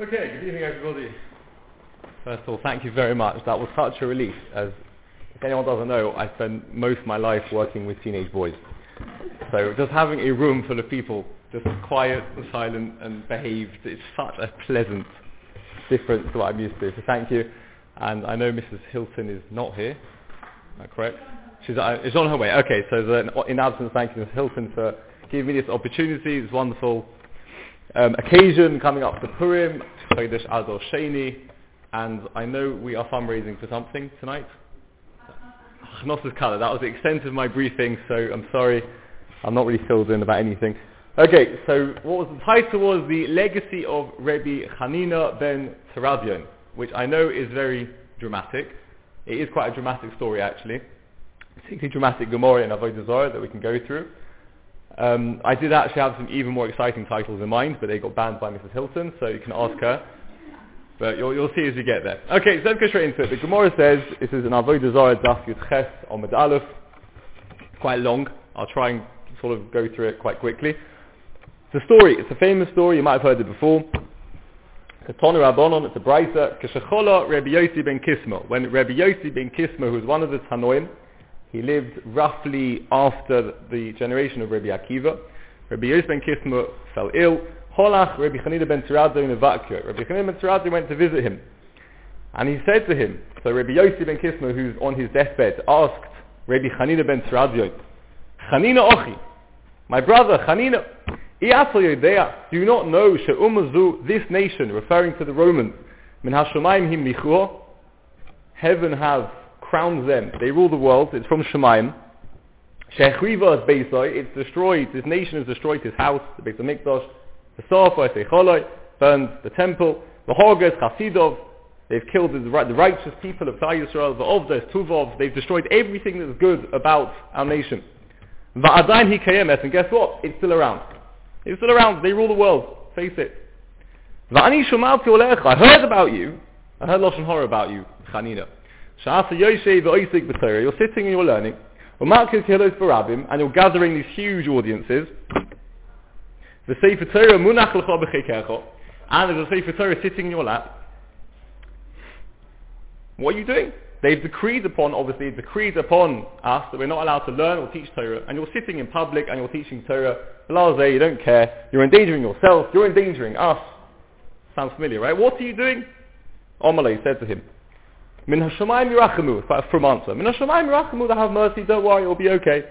Okay, good evening everybody. First of all, thank you very much. That was such a relief. As if anyone doesn't know, I spend most of my life working with teenage boys. So just having a room full of people, just quiet and silent and behaved, it's such a pleasant difference to what I'm used to. So thank you. And I know Mrs. Hilton is not here. Is that correct? She's on her way. Okay, so in absence, thank you Mrs. Hilton for giving me this opportunity. It's wonderful. Occasion coming up to Purim, Chodesh Ador Sheni, and I know we are fundraising for something tonight. Achnos's Color, that was the extent of my briefing, so I'm sorry, I'm not really filled in about anything. Okay, so the title was The Legacy of Rabbi Chananya ben Teradyon, which I know is very dramatic. It is quite a dramatic story actually, particularly dramatic Gemara in Avodah Zarah that we can go through. I did actually have some even more exciting titles in mind, but they got banned by Mrs. Hilton, so you can ask her. But you'll see as we get there. Okay, so let's go straight into it. The Gemara says, this is an Avodah Zarah Daf Yud Ches Amud Aleph. It's quite long. I'll try and sort of go through it quite quickly. It's a story. It's a famous story. You might have heard it before. Katonu Rabbanon, it's a brisa. Keshechola Rabbi Yosi ben Kisma. When Rabbi Yosi ben Kisma, who was one of the Tanoim, he lived roughly after the generation of Rabbi Akiva. Rabbi Yosi ben Kisma fell ill. Holach Rabbi Chananya ben Teradyon Nevakya. Rabbi Chananya ben Teradyon went to visit him. And he said to him, so Rabbi Yosi ben Kisma, who's on his deathbed, asked Rabbi Chananya ben Teradyon, Chanina Ochi, my brother Chanina, do you not know She'umazu, this nation, referring to the Romans, Min HaShemayim him nichur, heaven has crowns them, they rule the world, it's from Shemayim. Shechriva is Beisai, it's destroyed, this nation has destroyed his house, the Beit HaMikdash, the Safa is Echoloi, burned the temple, the Horgos Chasidov, they've killed the righteous people of Klal Yisrael, the Ovdos Tuvov, they've destroyed everything that's good about our nation. Va'adayin hi kayemet, and guess what? It's still around. It's still around, they rule the world, face it. Va'ani shomalti olecha, I heard Lashon Hora about you, Chananya. You're sitting and you're learning, and you're gathering these huge audiences. The Sefer Torah munach lecha b'cheikecha, and there's a Sefer Torah sitting in your lap. What are you doing? They've decreed upon us that we're not allowed to learn or teach Torah, and you're sitting in public and you're teaching Torah. Blasé, you don't care. You're endangering yourself. You're endangering us. Sounds familiar, right? What are you doing? Omalei said to him, Min Hashemayim Yirachamu, from answer. Min Hashemayim Yirachamu, they have mercy, don't worry, it'll be okay.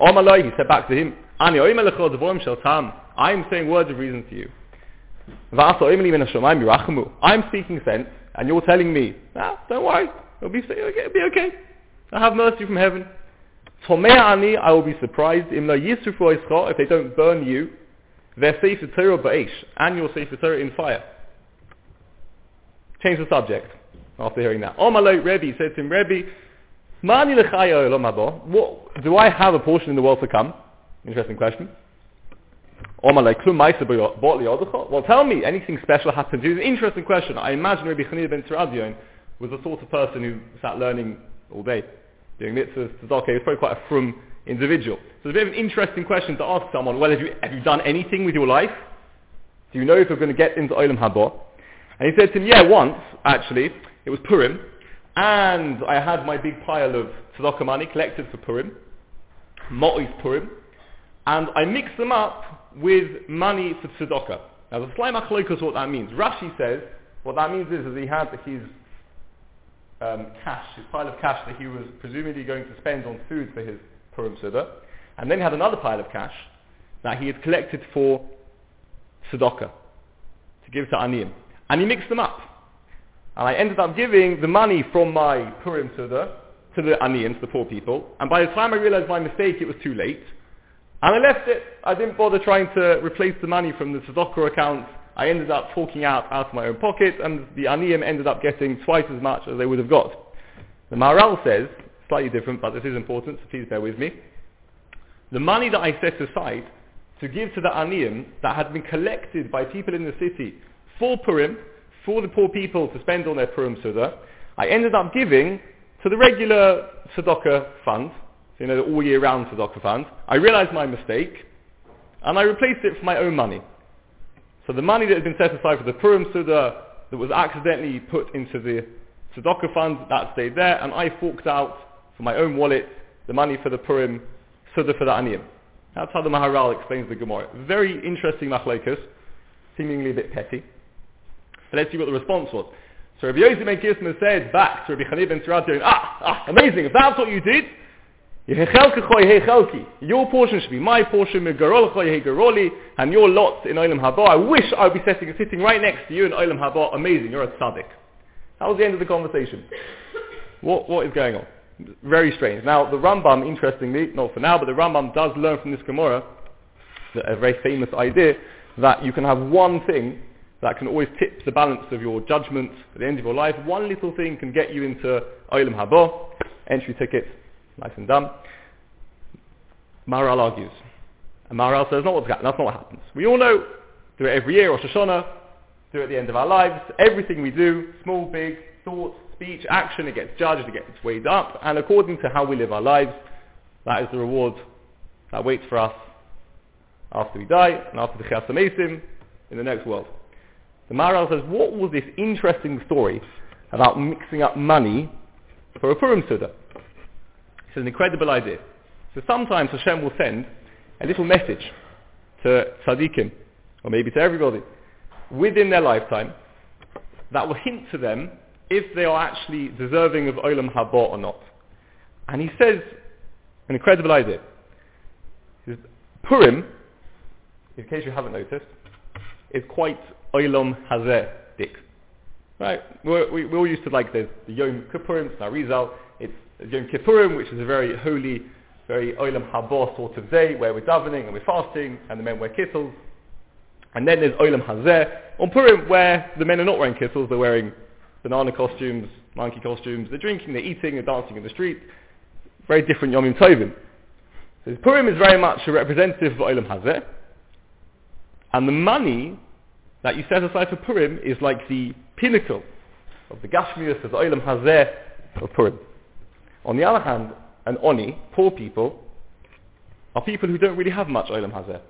Omalei, he said back to him, Ani Oim Elechod Voim Shel Tam, I am saying words of reason to you. Va'asa Oim Li Min Hashemayim Yirachamu, I am speaking sense, and you're telling me, don't worry, it'll be okay. I have mercy from heaven. Tomei Ani, I will be surprised, Im Lo Yisrufo Yischa, if they don't burn you, they're safe to Torah Ba'esh, and you're safe to Torah in fire. Change the subject. After hearing that, Omalei Rebbe said to him, Rebbe, Ma'ani lechayo Olam Haba, what do I have a portion in the world to come? Interesting question. Omalei klum ma'aser b'ot li'odecha. Well, tell me, anything special happened to you? It's an interesting question. I imagine Rabbi Chananya ben Teradyon was the sort of person who sat learning all day, doing mitzvahs, tzedakah. He was probably quite a frum individual. So it's a bit of an interesting question to ask someone. Well, have you done anything with your life? Do you know if you're going to get into Olam Haba? And he said to him, yeah, once actually. It was Purim, and I had my big pile of tzedakah money collected for Purim, Mo'is Purim, and I mixed them up with money for tzedakah. Now the slight machlokas what that means. Rashi says what that means is that he had his cash, his pile of cash that he was presumably going to spend on food for his Purim Siddur, and then he had another pile of cash that he had collected for tzedakah, to give to Aniyim. And he mixed them up. And I ended up giving the money from my Purim Siddur to the Aniyim, to the poor people. And by the time I realized my mistake, it was too late. And I left it. I didn't bother trying to replace the money from the tzedakah account. I ended up forking out of my own pocket, and the Aniyim ended up getting twice as much as they would have got. The Maharal says, slightly different, but this is important, so please bear with me. The money that I set aside to give to the Aniyim that had been collected by people in the city for Purim, for the poor people to spend on their Purim Siddur, I ended up giving to the regular tzedakah fund, so the all year round tzedakah fund. I realized my mistake, and I replaced it for my own money. So the money that had been set aside for the Purim Suda that was accidentally put into the Tzedakah fund, that stayed there, and I forked out from my own wallet the money for the Purim Suda for the Aniyim. That's how the Maharal explains the Gemara. Very interesting machlokas, seemingly a bit petty. But let's see what the response was. So Rabbi Yosi ben Kisma said back to Rabbi Chananya ben Teradyon, amazing, if that's what you did, your portion should be my portion, and your lot in Olam Haba. I wish I would be sitting right next to you in Olam Haba. Amazing, you're a tzaddik. That was the end of the conversation. What is going on? Very strange. Now the Rambam, interestingly, not for now, but the Rambam does learn from this Gemara, a very famous idea, that you can have one thing that can always tip the balance of your judgment at the end of your life. One little thing can get you into Olam Haba, entry ticket, nice and done. Maharal argues. And Maharal says, that's not what happens. We all know, do it every year, Rosh Hashanah, do it at the end of our lives. Everything we do, small, big, thought, speech, action, it gets judged, it gets weighed up. And according to how we live our lives, that is the reward that waits for us after we die and after the Chiyas HaMeisim in the next world. The Maharal says, what was this interesting story about mixing up money for a Purim Suda? It's an incredible idea. So sometimes Hashem will send a little message to tzaddikim, or maybe to everybody, within their lifetime, that will hint to them if they are actually deserving of Olam Haba or not. And he says, an incredible idea. He says, Purim, in case you haven't noticed, is quite Olam Hazeh dik. Right? We're all used to, like, there's the Yom Kippurim, it's Narizal, it's Yom Kippurim, which is a very holy, very Olam Haba sort of day where we're davening and we're fasting and the men wear kittles. And then there's Olam Hazeh on Purim where the men are not wearing kittles, they're wearing banana costumes, monkey costumes, they're drinking, they're eating, they're dancing in the street. Very different Yomim Tovim. So Purim is very much a representative of Olam Hazeh, and the money that you set aside for Purim is like the pinnacle of the Gashmius of the Olam Hazeh of Purim. On the other hand, an Oni, poor people, are people who don't really have much Olam Hazeh.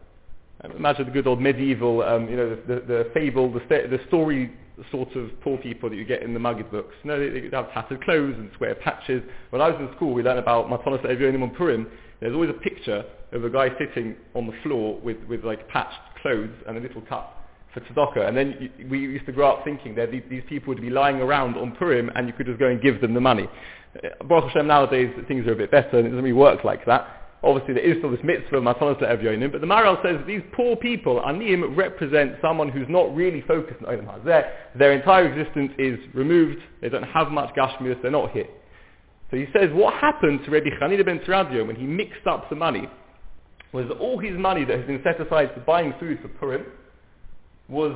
Imagine the good old medieval, the fable, the story sort of poor people that you get in the Maggid books. You know, they have tattered clothes and square patches. When I was in school, we learned about Matanos Evyonim on Purim. There's always a picture of a guy sitting on the floor with like patched clothes and a little cup for tzedakah. And then we used to grow up thinking that these people would be lying around on Purim and you could just go and give them the money. Baruch Hashem, nowadays things are a bit better and it doesn't really work like that. Obviously there is still this mitzvah of Matanos Evyonim, but the Maharal says that these poor people, Aniyim, represent someone who's not really focused on Olam Hazeh. Their entire existence is removed, they don't have much Gashmius, they're not here. So he says what happened to Rabbi Chananya ben Teradyon when he mixed up the money was all his money that has been set aside for buying food for Purim was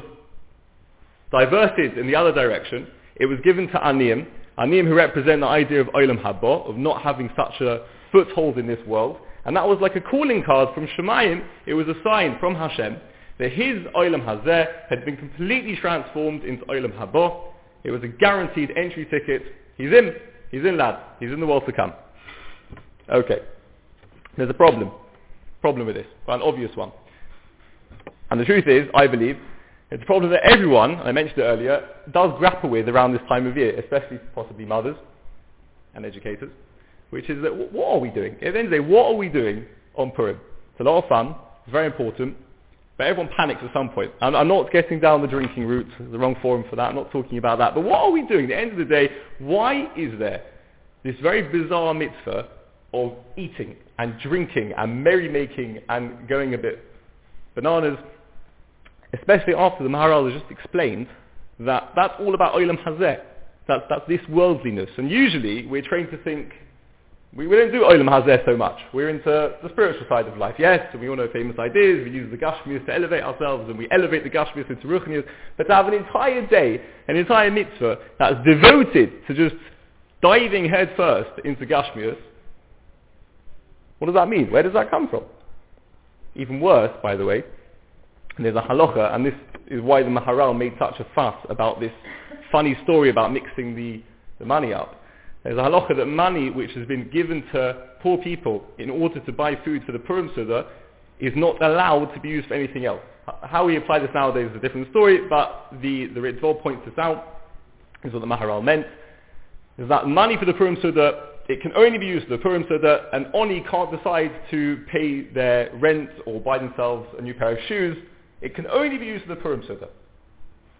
diverted in the other direction. It was given to Aniyim who represent the idea of Olam Haba, of not having such a foothold in this world. And that was like a calling card from Shemayim. It was a sign from Hashem that his Olam Hazeh had been completely transformed into Olam Haba. It was a guaranteed entry ticket. He's in, lad. He's in the world to come. Okay. There's a problem with this, but an obvious one. And the truth is, I believe, it's a problem that everyone, I mentioned it earlier, does grapple with around this time of year, especially possibly mothers and educators, which is that what are we doing? At the end of the day, what are we doing on Purim? It's a lot of fun, it's very important, but everyone panics at some point. I'm not getting down the drinking route, the wrong forum for that, I'm not talking about that, but what are we doing? At the end of the day, why is there this very bizarre mitzvah of eating and drinking and merrymaking and going a bit bananas, especially after the Maharal has just explained that that's all about Olam Hazeh. That's this worldliness. And usually we're trained to think, we don't do Olam Hazeh so much. We're into the spiritual side of life. Yes, and we all know famous ideas. We use the Gashmius to elevate ourselves, and we elevate the Gashmius into Ruchnius. But to have an entire day, an entire mitzvah that's devoted to just diving headfirst into Gashmius, what does that mean? Where does that come from? Even worse, by the way, and there's a halacha, and this is why the Maharal made such a fuss about this funny story about mixing the money up. There's a halacha that money which has been given to poor people in order to buy food for the Purim Suda is not allowed to be used for anything else. How we apply this nowadays is a different story, but the Radvaz points this out. This is what the Maharal meant, is that money for the Purim Suda, it can only be used for the Purim Suda, and Oni can't decide to pay their rent or buy themselves a new pair of shoes. It can only be used for the Purim Suda.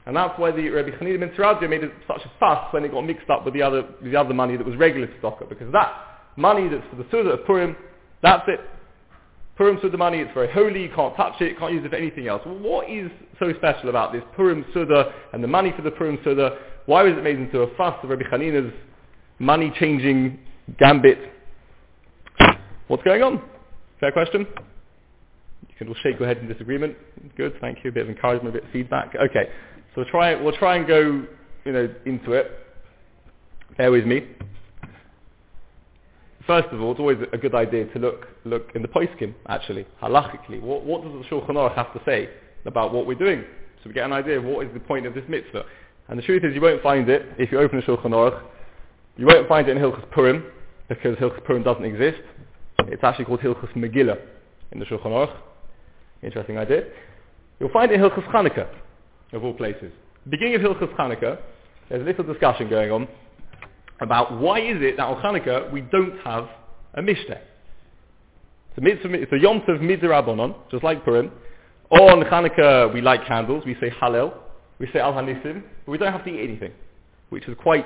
And that's why the Rabbi Chananya ben Teradyon made such a fuss when it got mixed up with the other money that was regular for Sukkot, because that money that's for the Suda of Purim, that's it. Purim Suda money, it's very holy, you can't touch it, can't use it for anything else. Well, what is so special about this Purim Suda and the money for the Purim Suda? Why was it made into a fuss of Rabbi Chanina's money-changing gambit? What's going on? Fair question? You can all shake your head in disagreement. Good, thank you. A bit of encouragement, a bit of feedback. Okay, so we'll try and go, into it. Bear with me. First of all, it's always a good idea to look in the poskim, actually, halachically. What does the Shulchan Aruch have to say about what we're doing? So we get an idea of what is the point of this mitzvah. And the truth is, you won't find it if you open a Shulchan Aruch. You won't find it in Hilchus Purim, because Hilchus Purim doesn't exist. It's actually called Hilchus Megillah in the Shulchan Aruch. Interesting idea. You'll find it in Hilchus Hanukkah, of all places. Beginning of Hilchus Hanukkah, there's a little discussion going on about why is it that on Hanukkah we don't have a mishneh. It's a Yom Tov midrabanon, just like Purim. On Hanukkah we light candles, we say Hallel, we say Al Hanisim, but we don't have to eat anything, which is quite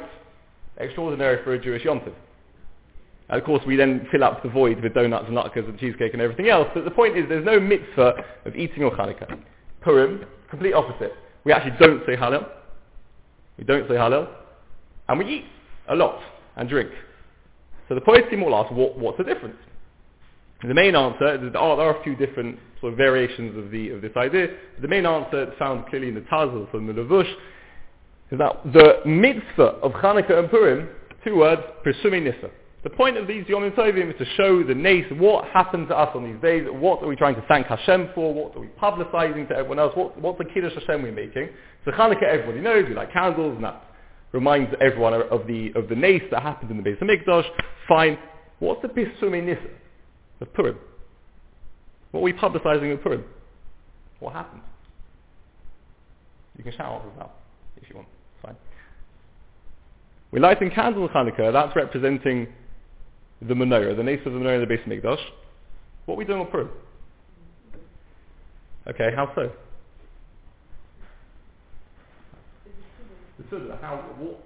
extraordinary for a Jewish Yom Tov. And of course we then fill up the void with donuts and latkes and cheesecake and everything else, but the point is there's no mitzvah of eating on Hanukkah. Purim, complete opposite. We actually don't say Hallel, and we eat a lot and drink. So the poskim will ask, what's the difference? The main answer is that there are a few different sort of variations of this idea. The main answer found clearly in the Taz, from the Levush, is that the mitzvah of Hanukkah and Purim, two words, presuming nissa. The point of these Yomim Tovim is to show the nes, what happened to us on these days, what are we trying to thank Hashem for, what are we publicizing to everyone else, what's the Kiddush Hashem we're making. So Hanukkah, everybody knows, we light candles and that reminds everyone of the nes that happened in the Beis Hamikdash. Fine. What's the Pesach Nissa of Purim? What are we publicizing of Purim? What happened? You can shout out now if you want. Fine. We're lighting candles on Hanukkah. That's representing the menorah, the nes of the menorah in the Beis Hamikdash. What are we doing on Purim? Okay, how so? The Suda,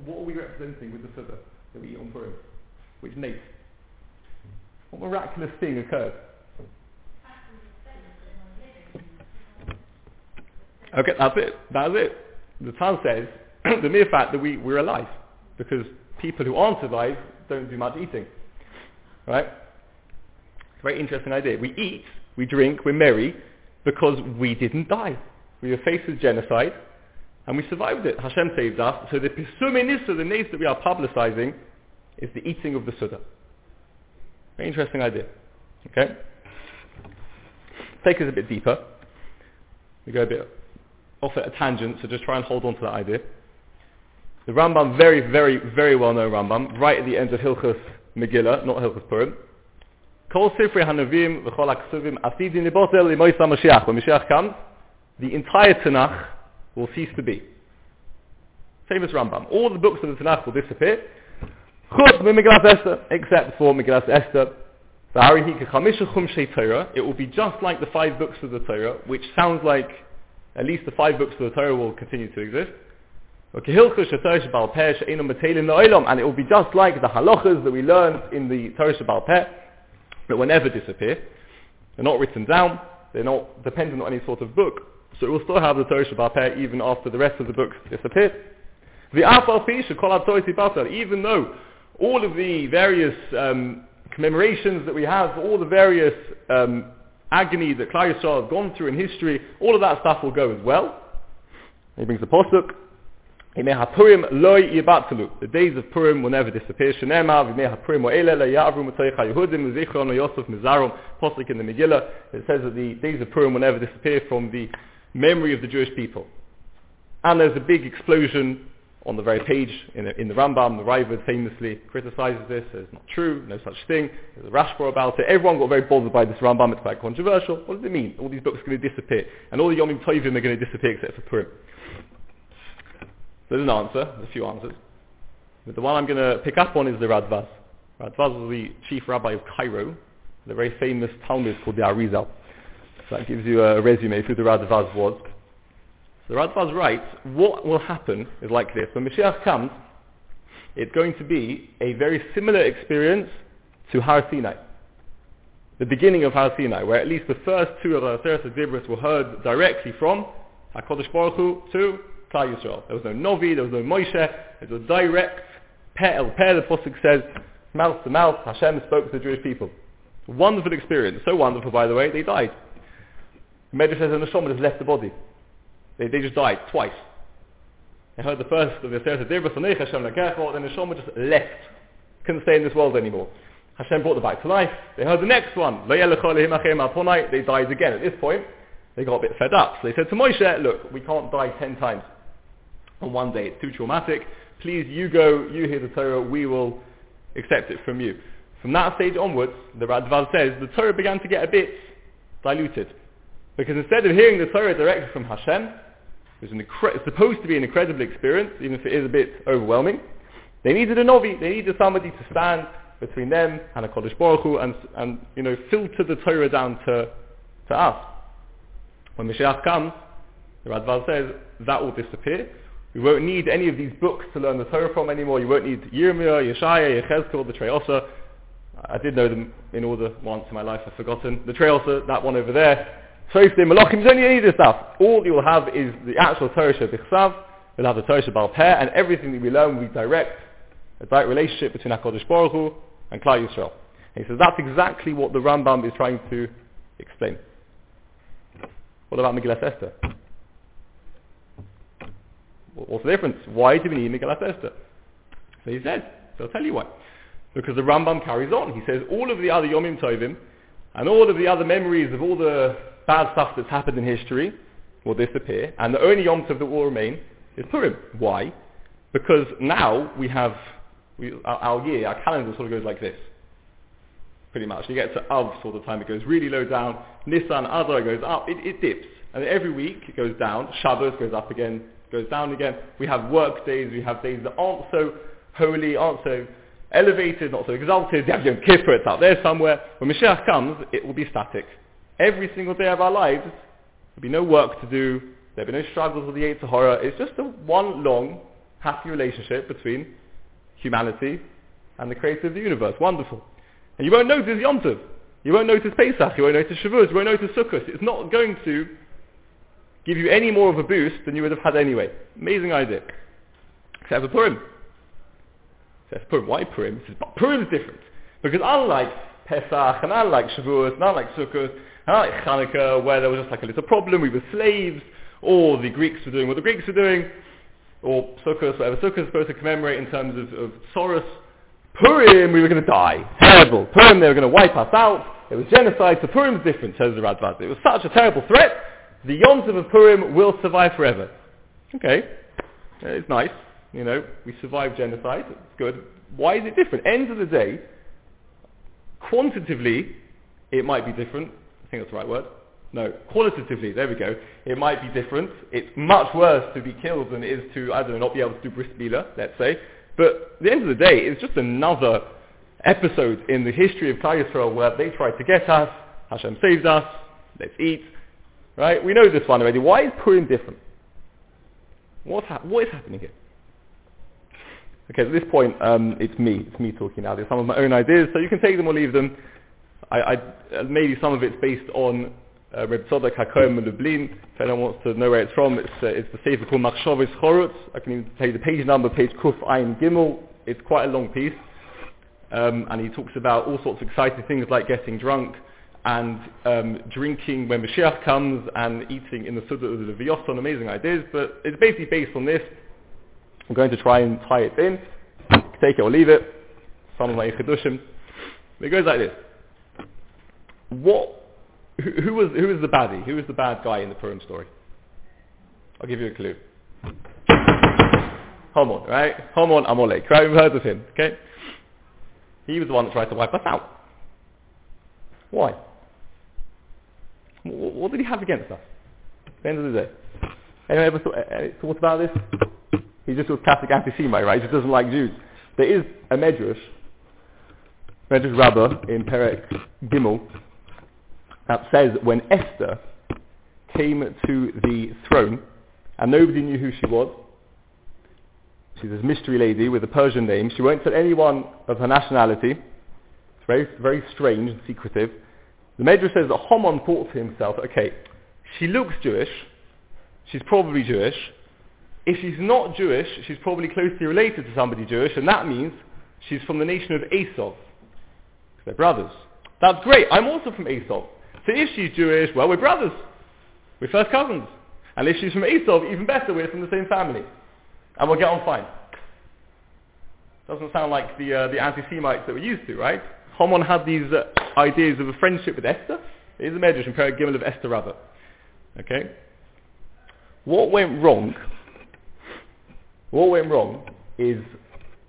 what are we representing with the Suda that we eat on Purim? Which nate? What miraculous thing occurred? Okay, that's it. The Taz says, the mere fact that we're alive, because people who aren't alive don't do much eating. Right? It's a very interesting idea. We eat, we drink, we're merry, because we didn't die. We were faced with genocide, and we survived it. Hashem saved us. So the Pesach Nissa, the nes that we are publicizing, is the eating of the Suda. Very interesting idea. Okay? Take us a bit deeper. We go a bit off at a tangent, so just try and hold on to that idea. The Rambam, very, very, very well-known Rambam, right at the end of Hilchus Megillah, not Hilchus Purim. Kol Sifrei Hanavim v'chol ha'Kesuvim afidin libotel limoisa Mashiach. When Mashiach comes, the entire Tanakh will cease to be. Famous Rambam. All the books of the Tanakh will disappear, except for Megillas Esther. It will be just like the 5 books of the Torah, which sounds like at least the 5 books of the Torah will continue to exist. And it will be just like the halachas that we learned in the Torah Shebaal Peh, that will never disappear. They're not written down, they're not dependent on any sort of book. So it will still have the Torah Shebaal Peh even after the rest of the books disappeared. Even though all of the various commemorations that we have, all the various agony that Klal Yisrael have gone through in history, all of that stuff will go as well. He brings the Pasuk. The days of Purim will never disappear. Pasuk in the Megillah, it says that the days of Purim will never disappear from the memory of the Jewish people. And there's a big explosion on the very page in the Rambam, the Ravid famously criticizes this, says it's not true, no such thing. There's a Rashba about it. Everyone got very bothered by this Rambam. It's quite controversial. What does it mean? All these books are going to disappear, and all the Yomim Tovim are going to disappear except for Purim. There's an answer, there's a few answers. But the one I'm going to pick up on is the Radvaz. Radvaz was the chief rabbi of Cairo, the very famous Talmid called the Arizal. So that gives you a resume of who the Radvaz was. The Radvaz writes, what will happen is like this. When Mashiach comes, it's going to be a very similar experience to Har Sinai. The beginning of Har Sinai, where at least the first two of the Aseret HaDibros were heard directly from HaKadosh Baruch Hu to Klal Yisrael. There was no Novi, there was no Moshe, it was direct, Peh, the Pasuk says, mouth to mouth, Hashem spoke to the Jewish people. Wonderful experience, so wonderful by the way, they died. The Medrash says the Neshama just left the body. They just died twice. They heard the first of the Aseret HaDibros, then the Neshama just left. Couldn't stay in this world anymore. Hashem brought them back to life. They heard the next one. They died again. At this point, they got a bit fed up. So they said to Moshe, look, we can't die 10 times on one day. It's too traumatic. Please, you go, you hear the Torah, we will accept it from you. From that stage onwards, the Radvaz says, the Torah began to get a bit diluted. Because instead of hearing the Torah directly from Hashem, it's supposed to be an incredible experience, even if it is a bit overwhelming, they needed a Novi, they needed somebody to stand between them and a HaKadosh Baruch Hu and you know, filter the Torah down to us. When Mashiach comes, the Radvaz says, that will disappear. You won't need any of these books to learn the Torah from anymore. You won't need Yirmiyah, Yeshaya, Yechezkel, the Treosa. I did know them in order once in my life, I've forgotten. The Treosa, that one over there. Softim, Malachim, you don't need any of this stuff. All you'll have is the actual Torah Shebichsav, you'll have the Torah Shebalpeh, and everything that we learn will be a direct relationship between HaKadosh Baruch Hu and Klal Yisrael. And he says that's exactly what the Rambam is trying to explain. What about Megillat Esther? What's the difference? Why do we need Megillat Esther? So he says, I'll tell you why. Because the Rambam carries on. He says all of the other Yomim Tovim and all of the other memories of all the bad stuff that's happened in history will disappear, and the only Yom Tov that will remain is Purim. Why? Because now we have our year, our calendar sort of goes like this. Pretty much. You get to Av sort of time, it goes really low down, Nisan, Adar goes up, it dips. And every week it goes down, Shabbos goes up again, goes down again. We have work days, we have days that aren't so holy, aren't so elevated, not so exalted. You have Yom Kippur, it's out there somewhere. When Mashiach comes, it will be static. Every single day of our lives, there'll be no work to do, there'll be no struggles with the Yetzer Hara. It's just a one long, happy relationship between humanity and the creator of the universe. Wonderful. And you won't notice Yom Tov. You won't notice Pesach. You won't notice Shavuos. You won't notice Sukkot. It's not going to give you any more of a boost than you would have had anyway. Amazing idea. Except for Purim. Except for Purim. Why Purim? But Purim is different. Because unlike Pesach, and unlike Shavuos, and unlike Sukkot, and like Hanukkah, where there was just like a little problem, we were slaves, or the Greeks were doing what the Greeks were doing, or Sukkot, whatever Sukkot is supposed to commemorate in terms of Soros. Purim, we were going to die. Terrible. Purim, they were going to wipe us out. It was genocide, so Purim's different, says the Radvaz. It was such a terrible threat, the Yom Tov of Purim will survive forever. Okay, it's nice, you know, we survived genocide, it's good. Why is it different? End of the day, quantitatively, it might be different. I think that's the right word. No, qualitatively, there we go. It might be different. It's much worse to be killed than it is to, I don't know, not be able to do bris milah, let's say. But at the end of the day, it's just another episode in the history of Klal Yisrael where they tried to get us, Hashem saved us, let's eat. Right? We know this one already. Why is Purim different? What is happening here? Okay, at this point, it's me talking now. There's some of my own ideas, so you can take them or leave them. Maybe some of it's based on Reb Tzaddik HaKohen of Lublin. If anyone wants to know where it's from, it's the sefer called Machshavos Chorutz. I can even tell you the page number, page Kuf Ayin Gimel. It's quite a long piece, and he talks about all sorts of exciting things like getting drunk and drinking when Mashiach comes and eating in the Suda of the Leviathan. Amazing ideas, but it's basically based on this. I'm going to try and tie it in. Take it or leave it. Some of my Chidushim. It goes like this. Who was the baddie? Who was the bad guy in the Purim story? I'll give you a clue. Hamon, right? Hamon Amalek, right? We've heard of him, okay? He was the one that tried to wipe us out. Why? What did he have against us? At the end of the day. Anyone ever thought about this? He just was Catholic anti-Semite, right? He just doesn't like Jews. There is a Medrash Rabbah in Perek Gimel that says when Esther came to the throne and nobody knew who she was, she's this mystery lady with a Persian name, she won't tell anyone of her nationality, it's very, very strange and secretive. The Medrash says that Haman thought to himself, okay, she looks Jewish, she's probably Jewish. If she's not Jewish, she's probably closely related to somebody Jewish, and that means she's from the nation of Esav. They're brothers. That's great, I'm also from Esav. So if she's Jewish, well, we're brothers. We're first cousins. And if she's from Esav, even better, we're from the same family. And we'll get on fine. Doesn't sound like the anti-Semites that we're used to, right? Haman had these ideas of a friendship with Esther. It is a Medrash in Perek Gimel of Esther Rabbah. Okay? What went wrong is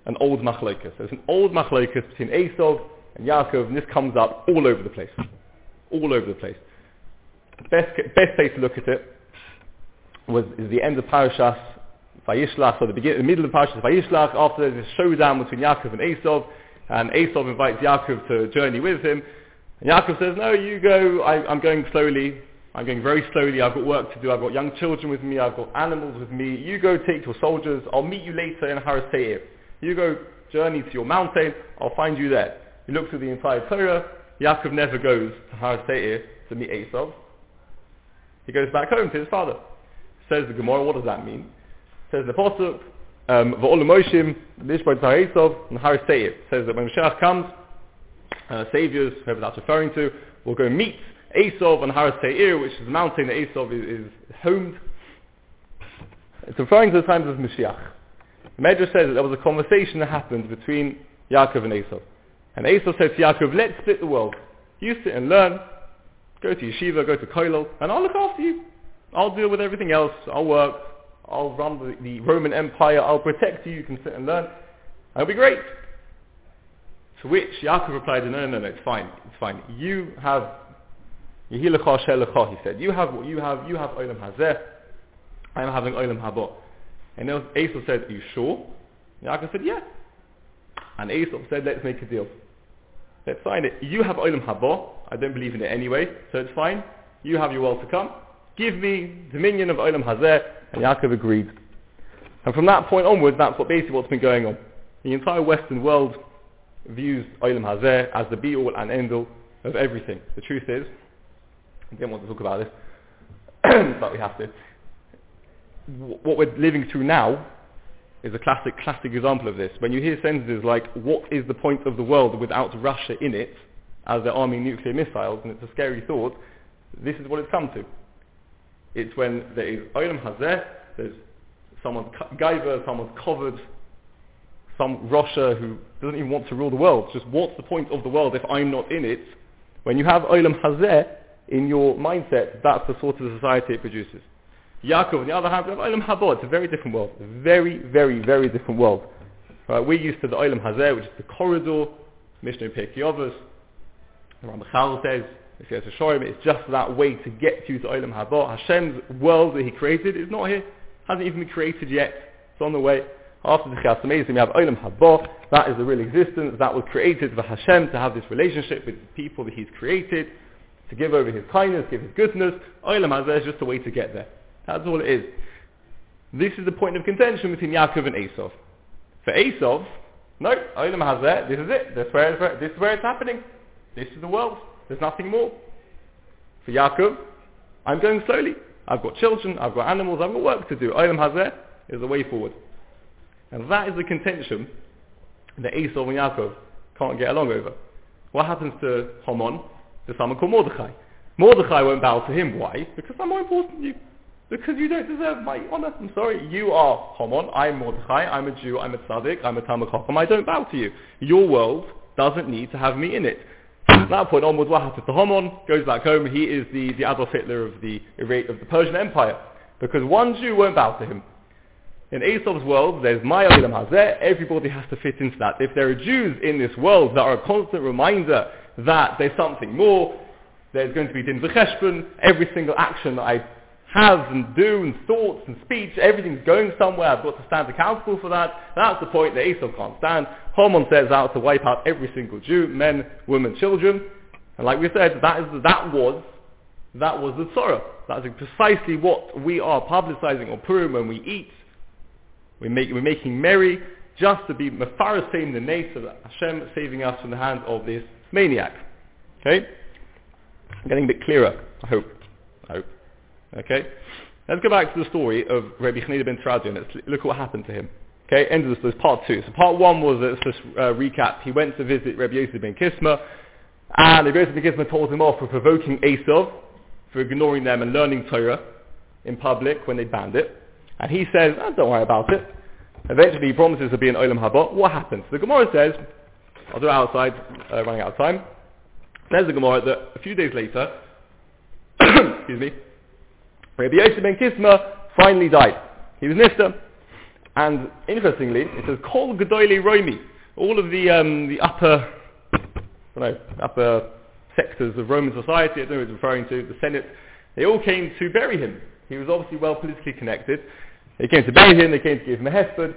an old machlokas. There's an old machlokas between Esav and Yaakov, and this comes up all over the place. All over the place. The best place to look at it is the end of Parashas Vayishlach, so the middle of Parashas Vayishlach, after there's this showdown between Yaakov and Esav invites Yaakov to journey with him, and Yaakov says, no, you go, I'm going slowly, I'm going very slowly, I've got work to do, I've got young children with me, I've got animals with me, you go take your soldiers, I'll meet you later in Har Seir. You go journey to your mountain, I'll find you there. He looks at the entire Torah, Yaakov never goes to Har Seir to meet Esav. He goes back home to his father. Says the Gemara, what does that mean? Says the Pasuk, V'olam Moshim, Lishbot Tzar Esav, and Har Seir. Says that when Mashiach comes, saviors, whoever that's referring to, will go meet Esav on Har Seir, which is the mountain that Esav is homed. It's referring to the times of Mashiach. The Medrash says that there was a conversation that happened between Yaakov and Esav. And Esav said to Yaakov, let's split the world. You sit and learn, go to yeshiva, go to kollel, and I'll look after you. I'll deal with everything else, I'll work, I'll run the Roman Empire, I'll protect you, you can sit and learn. That'll be great. To which Yaakov replied, no, it's fine, it's fine. You have, Yehi lecha asher lecha, he said. You have Olam Hazeh, I'm having Olam Haba. And Esav said, are you sure? Yaakov said, yeah. And Esav said, let's make a deal. Let's sign it. You have Olam Haba. I don't believe in it anyway, so it's fine. You have your world to come. Give me dominion of Olam Hazeh. And Yaakov agreed. And from that point onwards, that's what's been going on. The entire Western world views Olam Hazeh as the be-all and end-all of everything. The truth is, I didn't want to talk about this, but we have to. What we're living through now is a classic example of this. When you hear sentences like, what is the point of the world without Russia in it, as they're arming nuclear missiles, and it's a scary thought, this is what it's come to. It's when there is Olam Hazeh, there's someone's gaiva, someone's covered, some Russia who doesn't even want to rule the world. Just what's the point of the world if I'm not in it? When you have Olam Hazeh in your mindset, that's the sort of society it produces. Yaakov, on the other hand, we have Olam Haba. It's a very different world. Very, very, very different world. Right, we're used to the Olam Hazeh, which is the corridor, Mishnah Pekiovas. The Ramachal says, if you have to show him, it's just that way to get you to Olam Haba. Hashem's world that he created is not here. It hasn't even been created yet. It's on the way. After the Chiyas Hameizim, we have Olam Haba. That is the real existence that was created for Hashem to have this relationship with the people that he's created, to give over his kindness, give his goodness. Olam Hazeh is just a way to get there. That's all it is. This is the point of contention between Yaakov and Esav. For Esav, no, Olam Hazeh, this is it. This is where it's happening. This is the world. There's nothing more. For Yaakov, I'm going slowly. I've got children, I've got animals, I've got work to do. Olam Hazeh is the way forward. And that is the contention that Esav and Yaakov can't get along over. What happens to Haman? There's someone called Mordechai. Mordechai won't bow to him. Why? Because I'm more important than you. Because you don't deserve my honor. I'm sorry. You are Haman. I'm Mordechai. I'm a Jew. I'm a Tzaddik. I'm a Talmid Chacham. I don't bow to you. Your world doesn't need to have me in it. From that point onwards, what happens to Haman? Goes back home. He is the Adolf Hitler of the Persian Empire. Because one Jew won't bow to him. In Esav's world, there's my Olam Hazeh. Everybody has to fit into that. If there are Jews in this world that are a constant reminder that there's something more, there's going to be din v'cheshbon. Every single action that I have and do and thoughts and speech, everything's going somewhere. I've got to stand accountable for that. That's the point that Esav can't stand. Haman sets out to wipe out every single Jew, men, women, children. And like we said, that was the tzorah. That's precisely what we are publicizing on Purim when we eat. We're making merry just to be mefaresim the nais of Hashem, saving us from the hand of this maniac. Okay? Getting a bit clearer, I hope. Okay, let's go back to the story of Rabbi Chananya ben Teradyon. Let's look what happened to him. Okay, end of this part two. So part one was, let's just recap. He went to visit Rabbi Yosi ben Kisma, and Rabbi Yosi ben Kisma told him off for provoking Esav, for ignoring them and learning Torah in public when they banned it. And he says, oh, don't worry about it. Eventually he promises to be an Olam Haba. What happens? The Gemara says, I'll do it outside, running out of time. There's the Gemara that a few days later, excuse me, Rabbi Yosi ben Kisma finally died. He was nifter, and interestingly, it says Kol Gedolei Romi. All of the upper sectors of Roman society, I don't know what it's referring to, the Senate, they all came to bury him. He was obviously well politically connected. They came to bury him. They came to give him a hesped,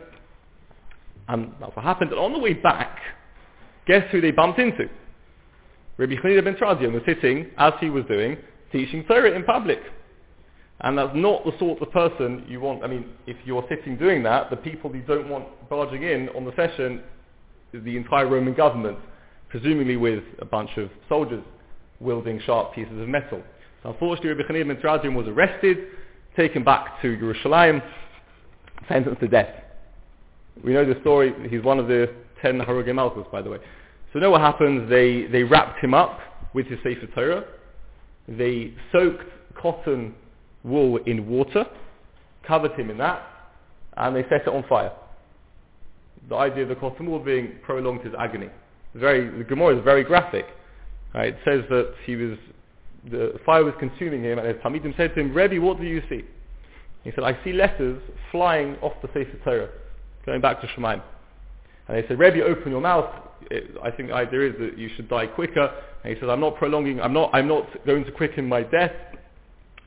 and that's what happened. And on the way back, guess who they bumped into? Rabbi Chananya ben Teradyon was sitting, as he was doing, teaching Torah in public. And that's not the sort of person you want. I mean, if you're sitting doing that, the people you don't want barging in on the session is the entire Roman government, presumably with a bunch of soldiers wielding sharp pieces of metal. So unfortunately, Rabbi Chananya ben Teradyon was arrested, taken back to Yerushalayim, sentenced to death. We know the story. He's one of the 10 Harogei Malchus, by the way. So you know what happens? They wrapped him up with his Sefer Torah. They soaked cotton wool in water, covered him in that, and they set it on fire. The idea of the cotton wool being prolonged his agony. The Gemara is very graphic. Right, it says that the fire was consuming him, and his Talmidim said to him, Rebbe, what do you see? He said, I see letters flying off the Sefer Torah, going back to Shemayim. And they said, Rebbe, open your mouth. I think the idea is that you should die quicker. And he says, I'm not going to quicken my death.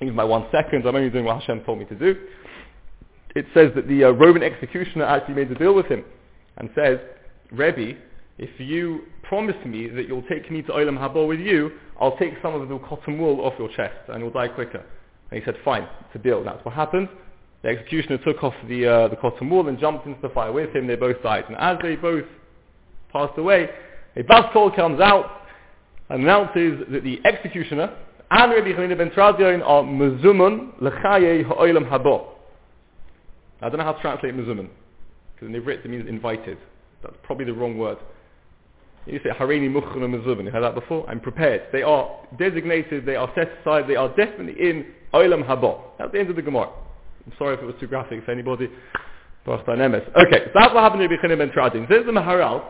Even by 1 second, I'm only doing what Hashem told me to do. It says that the Roman executioner actually made a deal with him and says, Rebbe, if you promise me that you'll take me to Olam Haba with you, I'll take some of the cotton wool off your chest and you'll die quicker. And he said, fine, it's a deal. And that's what happened. The executioner took off the cotton wool and jumped into the fire with him. They both died. And as they both passed away, a bus call comes out and announces that the executioner and Rabbi Chananya ben Teradyon are mezumun l'chayei ha'olam haba. I don't know how to translate mezumun, because in Ivrit it means invited. That's probably the wrong word. You say hareini muchchanu mezumun. You heard that before? I'm prepared. They are designated. They are set aside. They are definitely in olam haba. That's the end of the Gemara. I'm sorry if it was too graphic for anybody. Okay, so that's what happened to Rabbi Chananya ben Teradyon. There's the Maharal.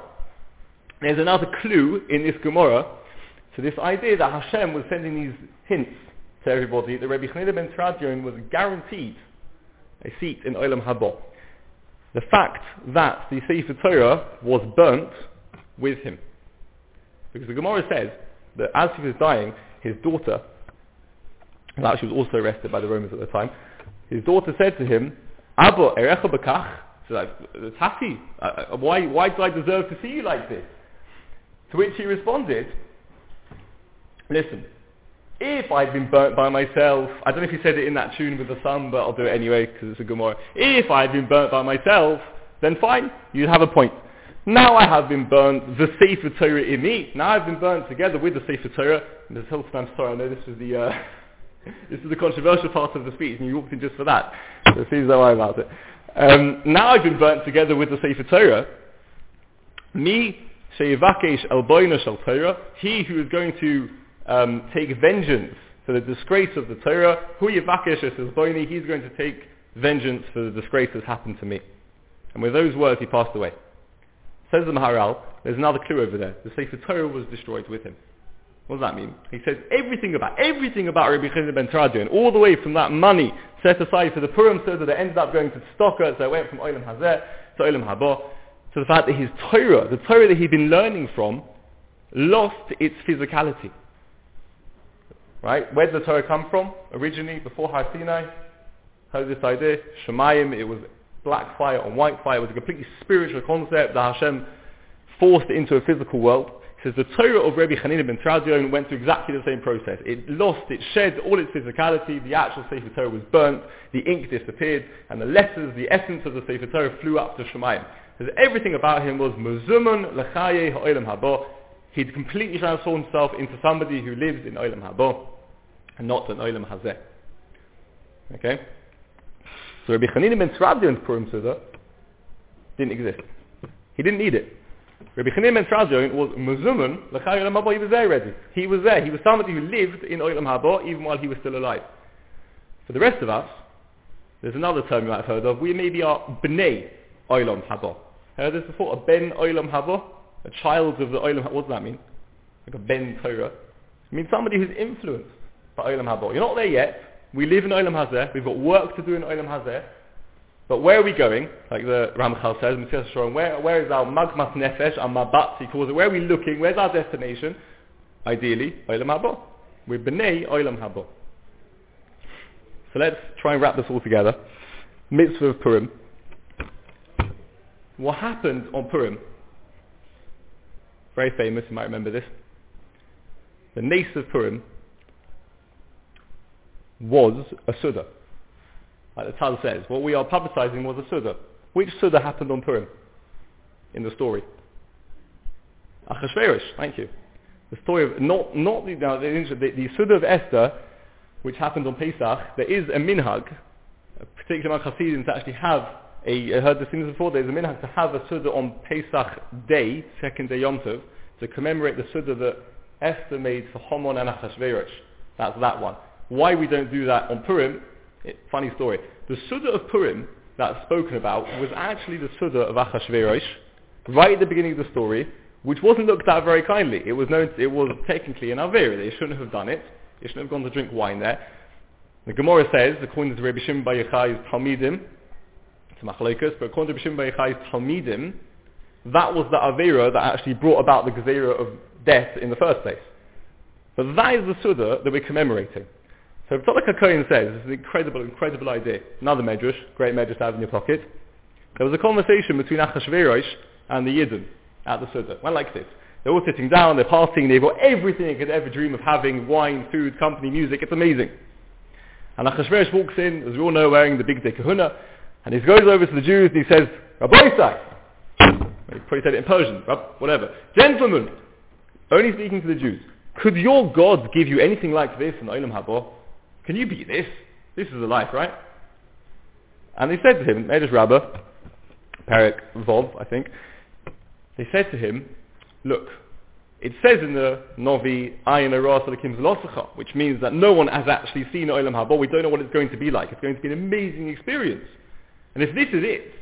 There's another clue in this Gemara. So this idea that Hashem was sending these hints to everybody, that Rabbi Chananya ben Teradyon was guaranteed a seat in Olam Haba. The fact that the Sefer Torah was burnt with him. Because the Gemara says that as he was dying, his daughter, who actually was also arrested by the Romans at the time, his daughter said to him, Abba, erecha b'kach, so that's happy. Why do I deserve to see you like this? To which he responded, listen, if I'd been burnt by myself, I don't know if he said it in that tune with the sun, but I'll do it anyway because it's a Gemara. If I'd been burnt by myself, then fine, you'd have a point. Now I have been burnt, the Sefer Torah in me. Now I've been burnt together with the Sefer Torah. I'm sorry, I know this is the controversial part of the speech, and you walked in just for that. So please don't worry about it. Now I've been burnt together with the Sefer Torah. Me, Sheyivakesh El Boino Shel Torah, he who is going to take vengeance for the disgrace of the Torah. Hu yivakesh es boini, he's going to take vengeance for the disgrace that's happened to me. And with those words, he passed away. Says the Maharal, there's another clue over there. The Sefer Torah was destroyed with him. What does that mean? He says everything about Rabbi Chananya ben Teradyon, all the way from that money set aside for the Purim Seder that ended up going to Tzedakah, so it went from Olam Hazeh to Olam Haba, to the fact that his Torah, the Torah that he'd been learning from, lost its physicality. Right? Where did the Torah come from? Originally, before Har Sinai, heard this idea, Shemayim, it was black fire on white fire, it was a completely spiritual concept that Hashem forced into a physical world. It says the Torah of Rabbi Chananya ben Teradyon went through exactly the same process. It lost, it shed all its physicality, the actual Sefer Torah was burnt, the ink disappeared, and the letters, the essence of the Sefer Torah flew up to Shemayim. Because everything about him was Muzuman l'chaye ha'olam haba. He'd completely transformed himself into somebody who lives in Olam Haba, and not an Olam Hazeh. Okay? So Rabbi Chananya ben Teradyon's Purim Seder didn't exist. He didn't need it. Rabbi Chananya ben Teradyon was Muzuman l'chayei Olam Haba. He was there already. He was there. He was somebody who lived in Olam Haba even while he was still alive. For the rest of us, there's another term you might have heard of. We maybe are Bnei Olam Haba. Heard this before? A Ben Olam Haba? A child of the Olam Haba. What does that mean? Like a Ben Torah. It means somebody who's influenced by Olam Haba. You're not there yet. We live in Olam Hazeh. We've got work to do in Olam Hazeh. But where are we going? Like the Ramachal says, where is our magmas nefesh, our mabat, he calls it? Where are we looking? Where's our destination? Ideally, Olam Haba. We're B'nai Olam Haba. So let's try and wrap this all together. Mitzvah of Purim. What happened on Purim? Very famous, you might remember this. The Nes of Purim was a Suda. Like the Tal says, what we are publicizing was a Suda. Which Suda happened on Purim in the story? Achashverosh, thank you. The story of, the Suda of Esther, which happened on Pesach. There is a minhag, particularly among Hasidim, to actually have I heard this thing before. There's a minhag to have a Suda on Pesach day, second day Yom Tov, to commemorate the Suda that Esther made for Haman and Achashverosh. That's that one. Why we don't do that on Purim, funny story. The Suda of Purim that's spoken about was actually the Suda of Achashverosh, right at the beginning of the story, which wasn't looked at very kindly. It was technically an Avera. They shouldn't have done it. They shouldn't have gone to drink wine there. The Gemara says, according to Rabbi Shimon bar Yochai's Talmidim, Machlokas, but according to Rabbi Shimon bar Yochai's Talmidim, that was the Avera that actually brought about the Gezerah of death in the first place. But that is the Suda that we're commemorating. So Tzaddik HaKohen says, this is an incredible, incredible idea. Another medrash, great medrash to have in your pocket. There was a conversation between Achashverosh and the Yidden at the Suda. Went like this. They're all sitting down, they're partying, they've got everything they could ever dream of having: wine, food, company, music. It's amazing. And Achashverosh walks in, as we all know, wearing the big day kahuna. And he goes over to the Jews and he says, Rabboisai. He probably said it in Persian, whatever. Gentlemen, only speaking to the Jews. Could your God give you anything like this in Olam Haba? Can you beat this? This is the life, right? And they said to him, Medrash Rabbah, Perek Vov, I think. They said to him, look, it says in the Novi, Ayin Ara Salakim Zalosacha, which means that no one has actually seen Olam Haba. We don't know what it's going to be like. It's going to be an amazing experience. And if this is it,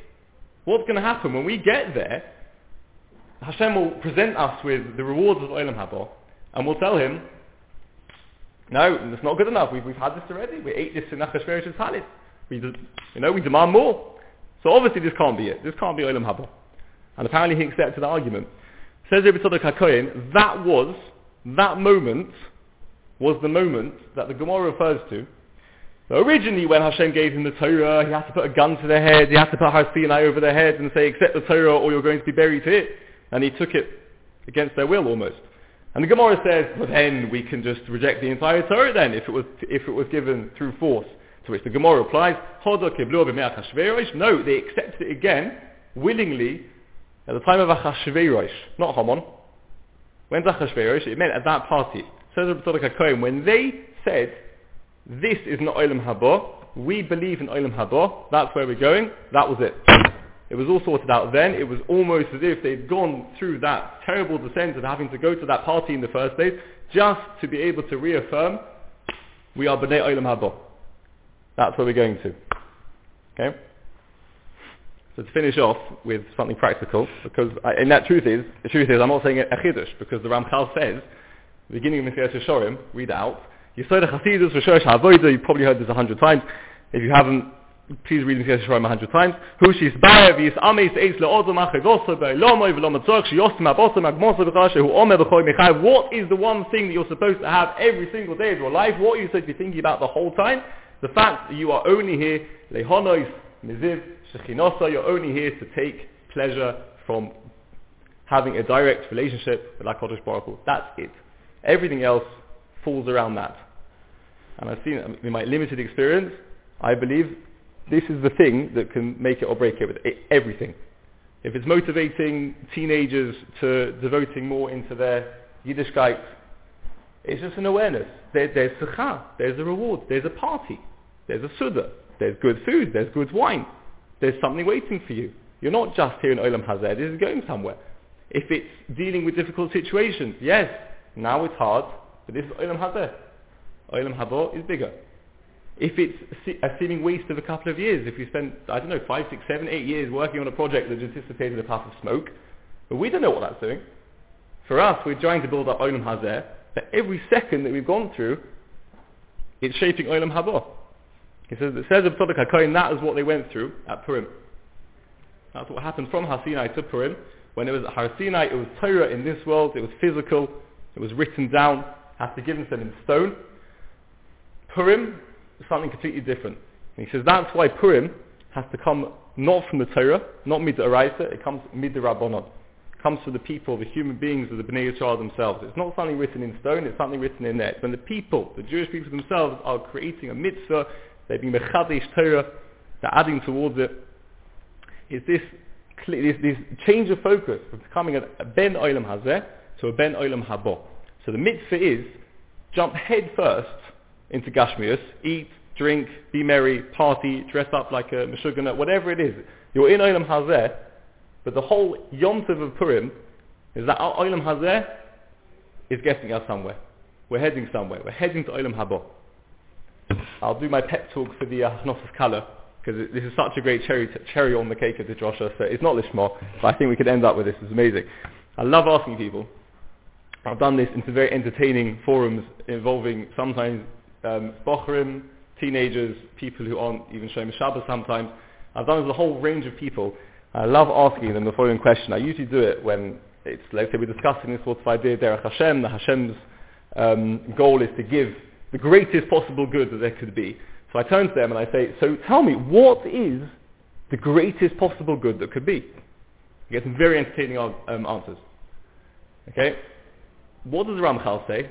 what's going to happen when we get there? Hashem will present us with the rewards of Olam Haba, and we'll tell him, no, it's not good enough. We've had this already. We ate this in Achashverosh's palace. We demand more. So obviously this can't be it. This can't be Olam Haba. And apparently he accepted the argument. Says Rabbi Tzaddik HaKohen, that moment was the moment that the Gemara refers to. So originally when Hashem gave him the Torah, he had to put a gun to their head, he had to put Har Sinai over their heads and say, accept the Torah or you're going to be buried here. And he took it against their will almost. And the Gemara says, well then we can just reject the entire Torah then, if it was given through force. To which the Gemara replies, no, they accepted it again, willingly, at the time of Achashverosh, not Haman. When's Achashverosh? It meant at that party. Says Rabbi Tzaddik HaKohen, when they said, this is not Olam Haba, we believe in Olam Haba, that's where we're going, that was it. It was all sorted out then. It was almost as if they'd gone through that terrible descent of having to go to that party in the first place, just to be able to reaffirm, we are B'nai Olam Haba. That's where we're going to. Okay? So to finish off with something practical, because I'm not saying a chidush, because the Ramchal says the beginning of Mesilas Yesharim, read out. Yisod HaChasidus V'Shorish HaAvodah, you probably heard this 100 times. If you haven't, please read Mesilas Yesharim 100 times. Hu Shisbaya V'Yis'amei Seis Le'Ozom HaChegosa V'Elomoy V'Lomatzor Sh'Yosim HaBosem HaGmosa V'Chashe Hu Omer V'Choy Mechayev. What is the one thing that you're supposed to have every single day of your life? What are you supposed to be thinking about the whole time? The fact that you are only here, Lehonois Miziv Shechinosa, you're only here to take pleasure from having a direct relationship with HaKadosh Baruch Hu. That's it. Everything else falls around that. And I've seen it in my limited experience. I believe this is the thing that can make it or break it with everything. If it's motivating teenagers to devoting more into their Yiddishkeit, it's just an awareness. There's secha, there's a reward, there's a party, there's a suda, there's good food, there's good wine, there's something waiting for you. You're not just here in Olam Hazeh, this is going somewhere. If it's dealing with difficult situations, yes, now it's hard, but this is Olam Hazeh. Olam Haba is bigger. If it's a seeming waste of a couple of years, if you spend, 5, 6, 7, 8 years working on a project that anticipated a puff of smoke, but we don't know what that's doing. For us, we're trying to build up Olam Hazeh, but every second that we've gone through, it's shaping Olam Haba. It says of Tzaddik HaKohen, that is what they went through at Purim. That's what happened from Har Sinai to Purim. When it was at Har Sinai, it was Torah in this world, it was physical, it was written down, has to give them in stone. Purim is something completely different. And he says that's why Purim has to come not from the Torah, not mid-Araisa, it comes mid-Rabbanon. It comes from the people, the human beings of the Bnei Yisrael themselves. It's not something written in stone, it's something written in there. It's when the people, the Jewish people themselves, are creating a mitzvah, they're being mechadesh Torah, they're adding towards it. It's this change of focus from becoming a Ben Olam Hazeh to a Ben Olam Haba. So the mitzvah is jump head first into Gashmius, eat, drink, be merry, party, dress up like a Meshuggah, whatever it is. You're in Olam Hazeh, but the whole Yom Tov of Purim is that our Olam Hazeh is getting us somewhere. We're heading somewhere. We're heading to Olam Haba. I'll do my pep talk for the Hnosis Kala, because this is such a great cherry on the cake of the Drosha, so it's not Lishma, but I think we could end up with this. It's amazing. I love asking people. I've done this in some very entertaining forums involving sometimes bochrim, teenagers, people who aren't even Shomer Shabbos sometimes. I've done it with a whole range of people. I love asking them the following question. I usually do it when it's, let's say we're discussing this sort of idea, Derech Hashem, that Hashem's goal is to give the greatest possible good that there could be. So I turn to them and I say, so tell me, what is the greatest possible good that could be? I get some very entertaining answers. Okay? What does the Ramachal say?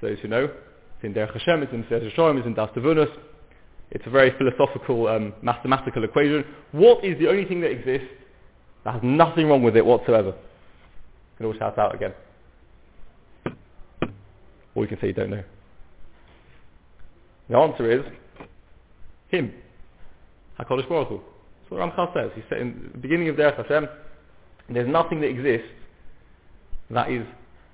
For those who know, it's in Derech Hashem, it's in Sefer Torah, it's in Das Tavunus. It's a very philosophical, mathematical equation. What is the only thing that exists that has nothing wrong with it whatsoever? You can all shout out again. Or you can say you don't know. The answer is Him, HaKadosh Baruch Hu. That's what Ramchal says. He said in the beginning of Derech Hashem, there's nothing that exists that is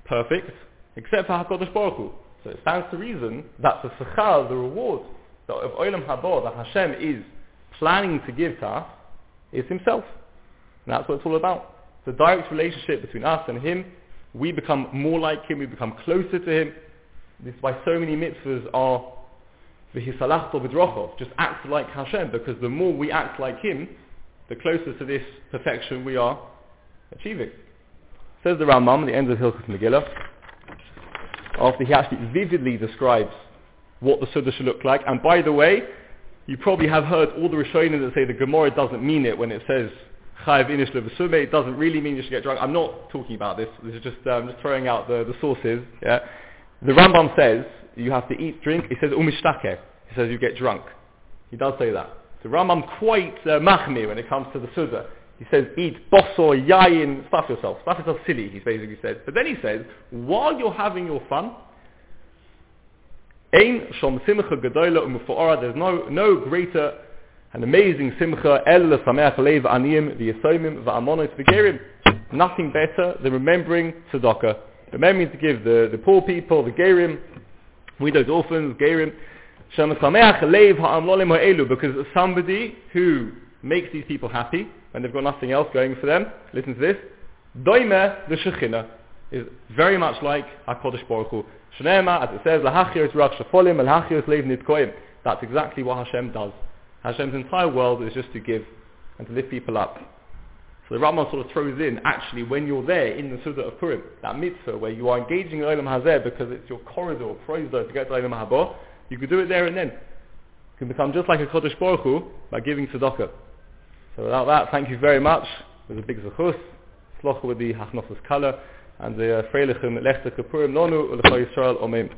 perfect except for HaKadosh Baruch Hu. So it stands to reason that the sechar, the reward of Olam Haba that Hashem is planning to give to us is Himself. And that's what it's all about. The direct relationship between us and Him, we become more like Him, we become closer to Him. This is why so many mitzvahs are just act like Hashem, because the more we act like Him, the closer to this perfection we are achieving. Says the Rambam at the end of Hilchus Megillah, after he actually vividly describes what the Suda should look like. And by the way, you probably have heard all the Rishonim that say the Gemara doesn't mean it when it says Chayav Inish Levasumeh, it doesn't really mean you should get drunk. I'm not talking about this. This is just just throwing out the sources. Yeah? The Rambam says you have to eat, drink. He says umishtakeh. He says you get drunk. He does say that. So Rambam quite machmir when it comes to the Suda. He says eat bosor, yayin, stuff yourself. Stuff yourself silly, he basically says. But then he says, while you're having your fun, ein shom simcha gedola umfa'ora, there's no greater and amazing simcha el sameach leiv aniyim v'yesomim v'amonos v'gerim. Nothing better than remembering tzedakah. Remembering to give the poor people, the gerim, widows, orphans, gerim, because somebody who makes these people happy, and they've got nothing else going for them, listen to this, doime the Shekhinah, is very much like HaKadosh Baruch Hu. Shneema, as it says, Lahachir is Rach Shafolim, and Lahachir is Lev Nitkoim. That's exactly what Hashem does. Hashem's entire world is just to give and to lift people up. So the Rambam sort of throws in, actually, when you're there in the Suda of Purim, that mitzvah where you are engaging in Olam Hazeh because it's your corridor, proizdo, to get to Olam Haba, you could do it there and then. You can become just like a Kodesh Baruch Hu by giving tzedakah. So without that, thank you very much. It was a big zechus, slocha with the hachnosas kala, and the freilichem lechta kapurim nonu, ulechayisrael omim.